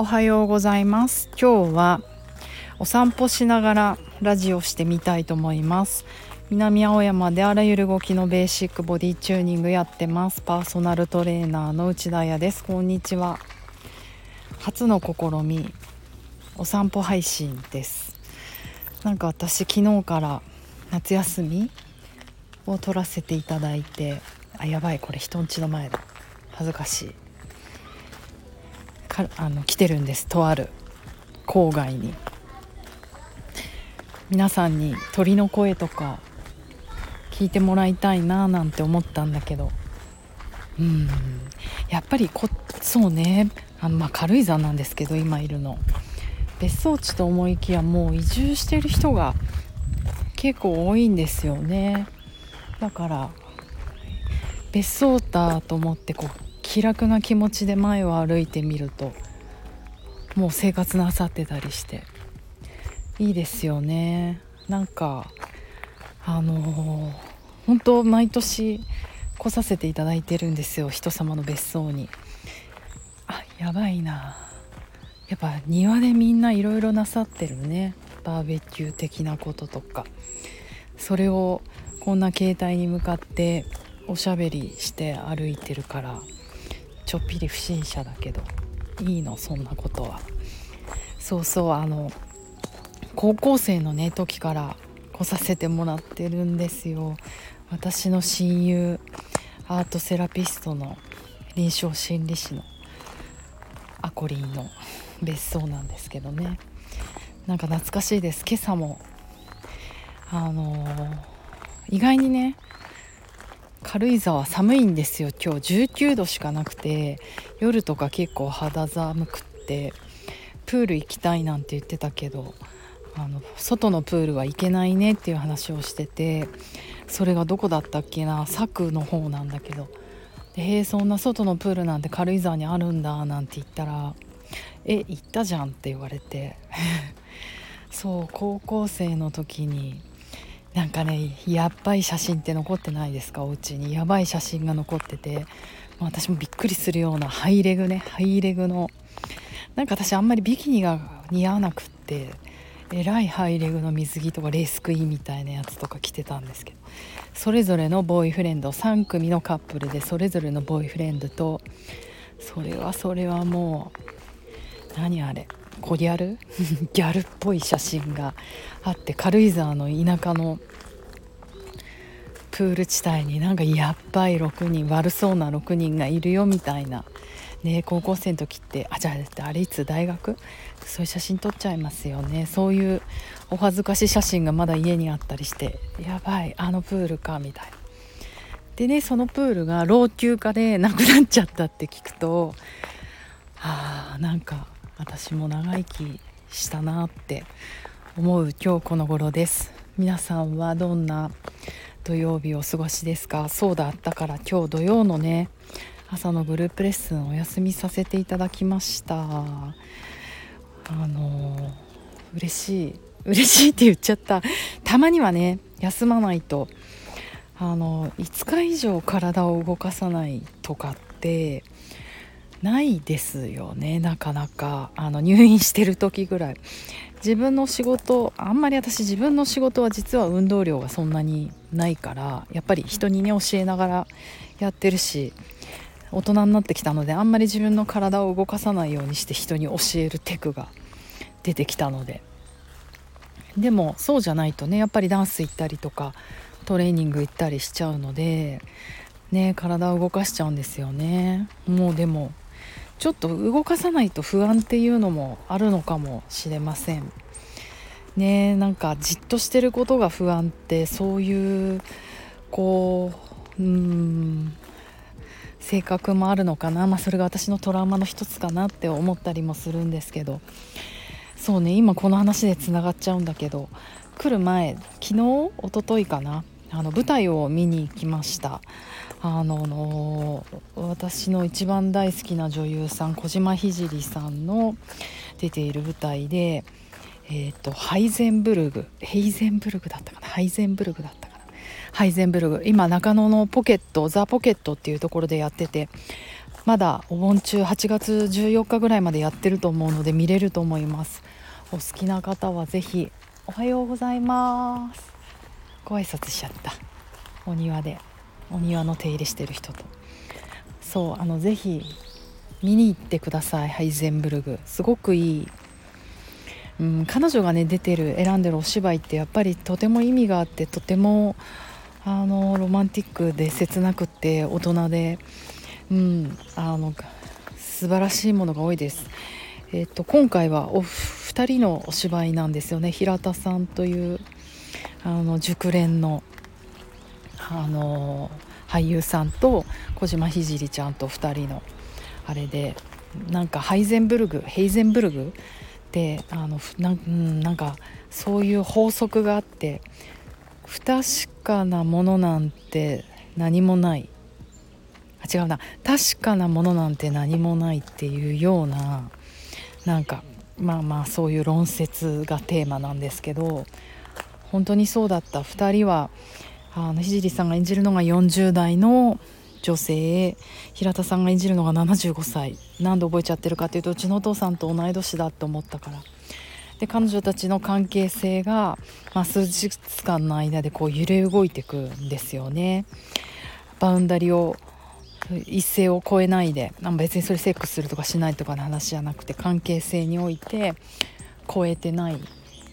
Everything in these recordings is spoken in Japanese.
おはようございます。今日はお散歩しながらラジオしてみたいと思います。南青山であらゆる動きのベーシックボディチューニングやってます。パーソナルトレーナーの内田彩です。こんにちは。初の試みお散歩配信です。なんか私昨日から夏休みを取らせていただいて、やばいこれ人んちの前だ恥ずかしいか、来てるんです。とある郊外に。皆さんに鳥の声とか聞いてもらいたいななんて思ったんだけど、やっぱりそうね、軽井沢なんですけど今いるの別荘地と思いきや、もう移住してる人が結構多いんですよね。だから別荘だと思って気楽な気持ちで前を歩いてみると、もう生活なさってたりしていいですよね。なんか本当毎年来させていただいてるんですよ、人様の別荘に。やばいな、やっぱ庭でみんないろいろなさってるね。バーベキュー的なこととか、それをこんな携帯に向かっておしゃべりして歩いてるから、ちょっぴり不審者だけどいいのそんなことは。そうそう、高校生のね時から来させてもらってるんですよ。私の親友アートセラピストの臨床心理士のあこりんの別荘なんですけどね。なんか懐かしいです。今朝も意外にね軽井沢寒いんですよ。今日19度しかなくて、夜とか結構肌寒くってプール行きたいなんて言ってたけど、外のプールは行けないねっていう話をしてて、それがどこだったっけな、佐久の方なんだけど、そんな外のプールなんて軽井沢にあるんだなんて言ったら、行ったじゃんって言われてそう、高校生の時になんかね、やっばい写真って残ってないですか、お家に。やばい写真が残ってて、私もびっくりするようなハイレグの、なんか私あんまりビキニが似合わなくって、えらいハイレグの水着とかレースクイーンみたいなやつとか着てたんですけど、それぞれのボーイフレンド、3組のカップルでそれぞれのボーイフレンドと、それはもう何あれコギャルギャルっぽい写真があって、軽井沢の田舎のプール地帯になんかやっばい6人、悪そうな6人がいるよみたいなね。高校生の時って、じゃああれいつ大学、そういう写真撮っちゃいますよね。そういうお恥ずかしい写真がまだ家にあったりして、やばいあのプールかみたいな。でね、そのプールが老朽化でなくなっちゃったって聞くと、なんか私も長生きしたなって思う今日この頃です。皆さんはどんな土曜日をお過ごしですか。そうだったから、今日土曜のね朝のグループレッスンお休みさせていただきました。嬉しいって言っちゃった。たまにはね休まないと、5日以上体を動かさないとかってないですよね、なかなか。入院してる時ぐらい、自分の仕事、あんまり私自分の仕事は実は運動量がそんなにないから、やっぱり人にね教えながらやってるし、大人になってきたのであんまり自分の体を動かさないようにして人に教えるテクが出てきたので。でもそうじゃないとね、やっぱりダンス行ったりとかトレーニング行ったりしちゃうのでね、体を動かしちゃうんですよね。もうでもちょっと動かさないと不安っていうのもあるのかもしれませんね。なんかじっとしてることが不安って、そういう性格もあるのかな、それが私のトラウマの一つかなって思ったりもするんですけど。そうね、今この話でつながっちゃうんだけど、来る前、昨日一昨日かな、舞台を見に行きました。私の一番大好きな女優さん小島聖さんの出ている舞台で、ハイゼンブルグ、今中野のザ・ポケットっていうところでやってて、まだお盆中8月14日ぐらいまでやってると思うので見れると思います。お好きな方はぜひ。おはようございます。ご挨拶しちゃった。お庭でお庭の手入れしてる人と、そうぜひ見に行ってください。ハイゼンブルグすごくいい、彼女がね出てる選んでるお芝居ってやっぱりとても意味があって、とてもロマンティックで切なくって大人で、素晴らしいものが多いです。今回はお二人のお芝居なんですよね。平田さんという熟練の俳優さんと小島ひじりちゃんと2人のあれで、なんかヘイゼンブルグってなんかそういう法則があって、不確かなものなんて何もない、確かなものなんて何もないっていうような、なんかそういう論説がテーマなんですけど、本当にそうだった。2人は聖さんが演じるのが40代の女性、平田さんが演じるのが75歳。なんで覚えちゃってるかというと、うちのお父さんと同い年だと思ったから。で彼女たちの関係性が、数日間の間でこう揺れ動いていくんですよね。バウンダリを一線を越えないで、別にそれセックスするとかしないとかの話じゃなくて、関係性において越えてない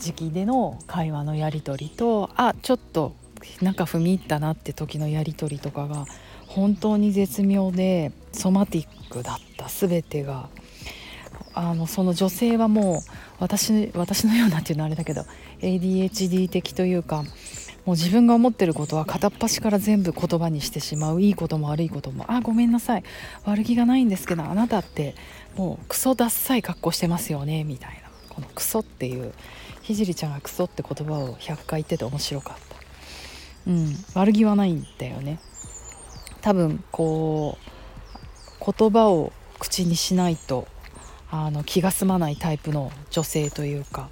時期での会話のやり取りと、ちょっと中踏み入ったなって時のやり取りとかが本当に絶妙でソマティックだった。全てがその女性はもう私のようなっていうのはあれだけど ADHD 的というか、もう自分が思ってることは片っ端から全部言葉にしてしまう。いいことも悪いことも、ごめんなさい、悪気がないんですけどあなたってもうクソダッサい格好してますよねみたいな、このクソっていう、ひじりちゃんがクソって言葉を100回言ってて面白かった。悪気はないんだよね。多分こう言葉を口にしないと気が済まないタイプの女性というか、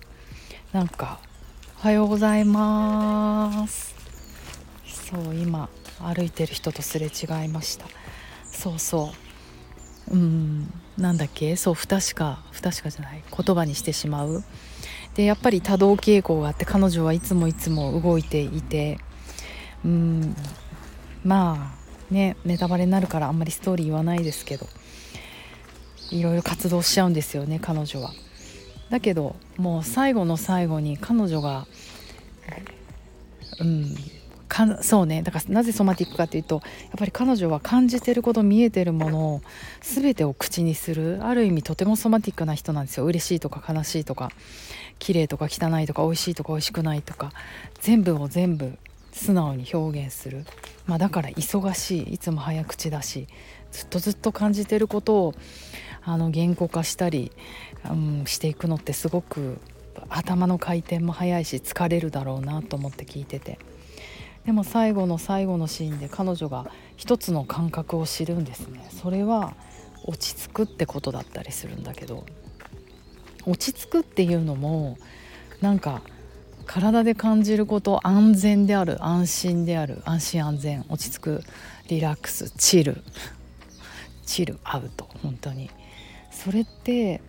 なんかおはようございます。そう今歩いてる人とすれ違いました。不確かじゃない言葉にしてしまう。でやっぱり多動傾向があって、彼女はいつもいつも動いていて、ネタバレになるからあんまりストーリー言わないですけど、いろいろ活動しちゃうんですよね彼女は。だけどもう最後の最後に彼女がだからなぜソマティックかというと、やっぱり彼女は感じてること、見えてるものを全てを口にする、ある意味とてもソマティックな人なんですよ。嬉しいとか悲しいとか綺麗とか汚いとか美味しいとか美味しくないとか、全部を全部素直に表現する、だから忙しい、いつも早口だし、ずっと感じてることを言語化したり、していくのってすごく頭の回転も早いし疲れるだろうなと思って聞いてて、でも最後の最後のシーンで彼女が一つの感覚を知るんですね。それは落ち着くってことだったりするんだけど、落ち着くっていうのもなんか体で感じること、安全である、安心である、安心安全、落ち着く、リラックス、チルアウト、本当にそれって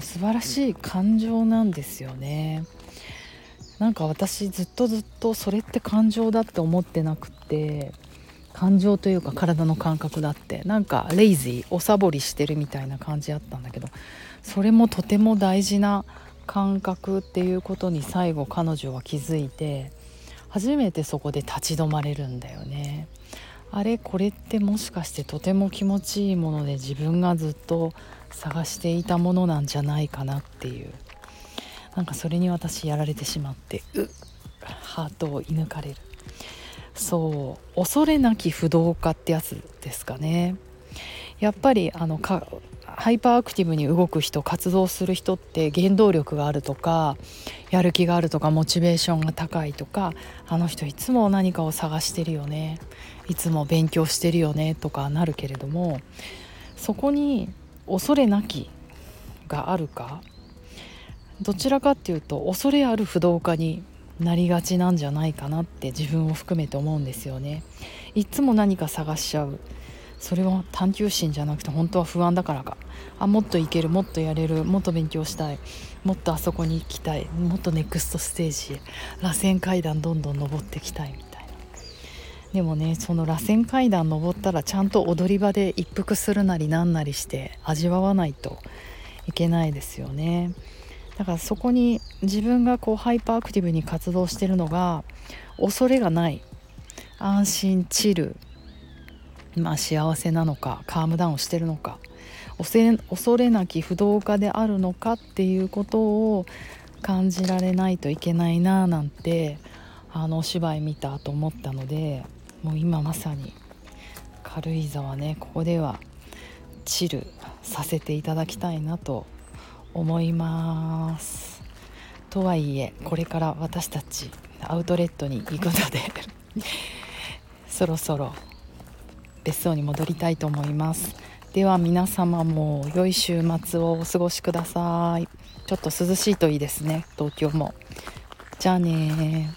素晴らしい感情なんですよね。なんか私ずっとそれって感情だって思ってなくて、感情というか体の感覚だって、なんかレイジー、おさぼりしてるみたいな感じあったんだけど、それもとても大事な感覚っていうことに最後彼女は気づいて、初めてそこで立ち止まれるんだよね。これってもしかしてとても気持ちいいもので、自分がずっと探していたものなんじゃないかなっていう、なんかそれに私やられてしまって、ハートを射抜かれる。そう恐れなき不動化ってやつですかね。やっぱりハイパーアクティブに動く人、活動する人って原動力があるとか、やる気があるとか、モチベーションが高いとか、あの人いつも何かを探してるよね、いつも勉強してるよねとかなるけれども、そこに恐れなきがあるか、どちらかっていうと恐れある不動化になりがちなんじゃないかなって自分を含めて思うんですよね。いつも何か探しちゃう、それは探求心じゃなくて本当は不安だからか、もっといける、もっとやれる、もっと勉強したい、もっとあそこに行きたい、もっとネクストステージ、螺旋階段どんどん登ってきたいみたいな。でもね、その螺旋階段登ったらちゃんと踊り場で一服するなりなんなりして味わわないといけないですよね。だからそこに自分がこうハイパーアクティブに活動してるのが、恐れがない、安心、チル、幸せなのか、カームダウンしてるのか、恐れなき不動家であるのかっていうことを感じられないといけないななんて、お芝居見たと思ったので、もう今まさに軽井沢ね、ここではチルさせていただきたいなと思います。とはいえ、これから私たちアウトレットに行くのでそろそろ別荘に戻りたいと思います。では皆様も良い週末をお過ごしください。ちょっと涼しいといいですね、東京も。じゃあね。